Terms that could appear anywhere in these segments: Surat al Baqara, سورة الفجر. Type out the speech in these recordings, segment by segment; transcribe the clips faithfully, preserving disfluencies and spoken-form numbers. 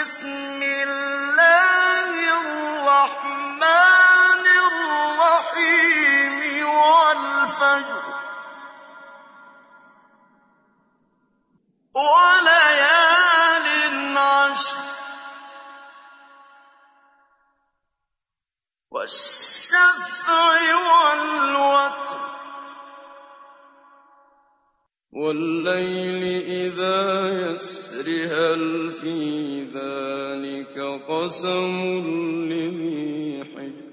بسم الله الرحمن الرحيم والفجر وليال عشر والشفع والوتر والليل إذا يسر هل في ذلك قسم لذي حجر.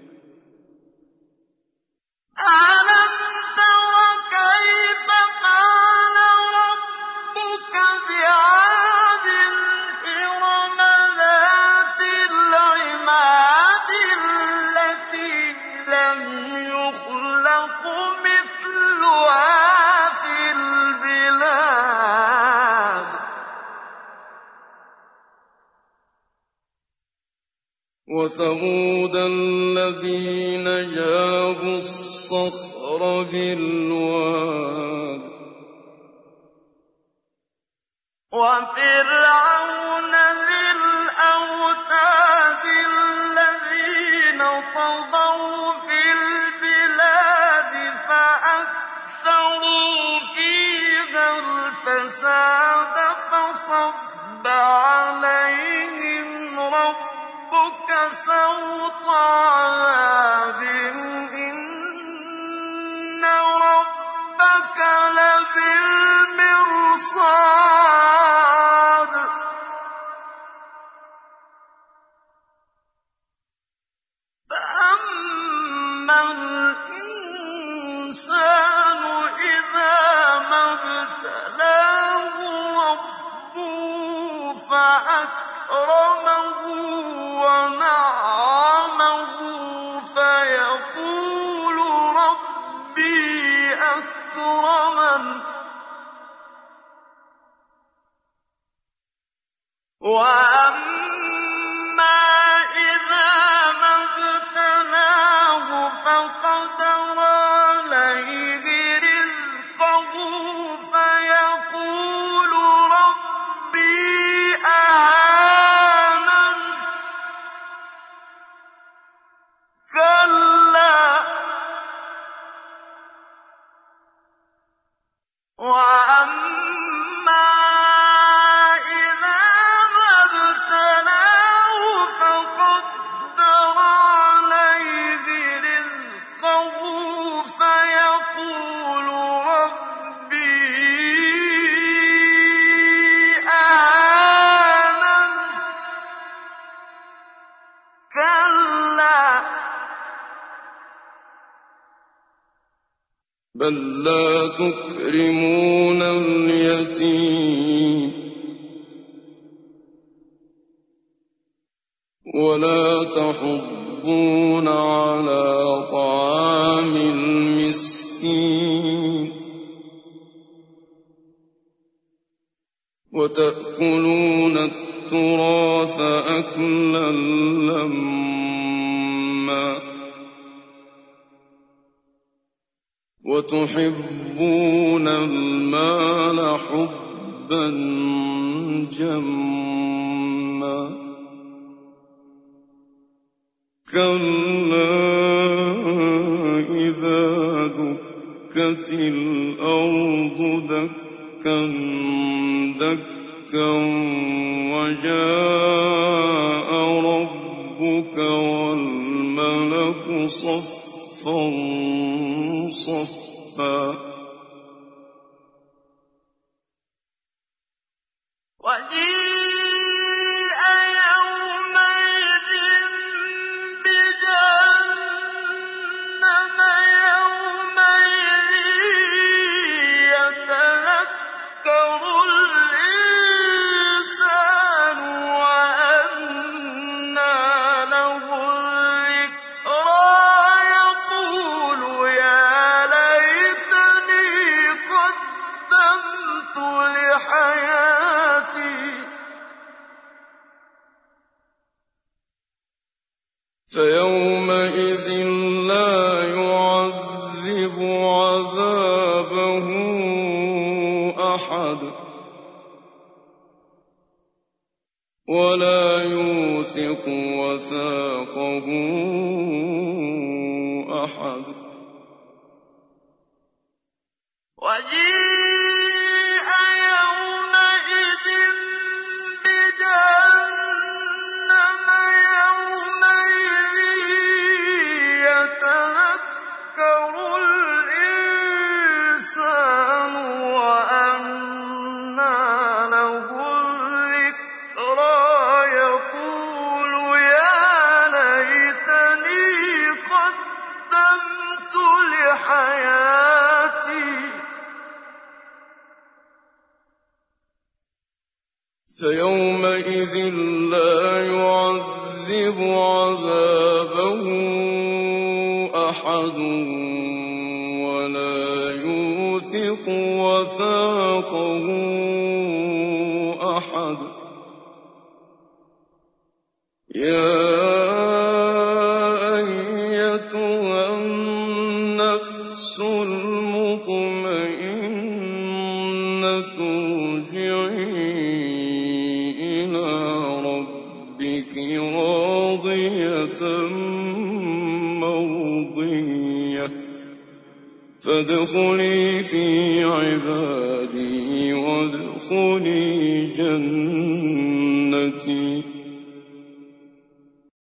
وثمود الذين جابوا الصخر بالواد وفرعون ذي الأوتاد الذين طغوا في البلاد فأكثروا فيها الفساد فصب عليهم ربهم سوط عذاب إن ربك لبالمرصاد. فأما الإنسان إذا ما ابتلاه ربه فأكرمه ونعمه فيقول ربي أكرمن وأما إذا ما ابتلاه فقدر عليه رزقه فيقول ربي أهانن. وأما إذا ما ابتلاه فقدر عليه رزقه فيقول ربي أهانن. كلا بل لا تكرمون اليتيم ولا تحضون على طعام المسكين وتأكلون التراث أكلا لما وتحبون المال حبا جما. كلا إذا دكت الأرض دكا دكا وجاء ربك والملك صفا صفا وجيء يومئذ بجهنم يومئذ يتذكر الإنسان وأنى له الذكرى يقول يا فيومئذ لا يعذب عذابه أحد ولا يوثق وثاقه أحد. وجيء يومئذ بجهنم يومئذ يتذكر الإنسان وأنى له الذكرى يقول يا ليتني قدمت لحياتي. فيومئذ لا يعذب عذابه أحد ولا يوثق وثاقه أحد. يا أيتها النفس المطمئنة ارجعي ربك راضية مرضية فادخلي في عبادي وادخلي جنتي.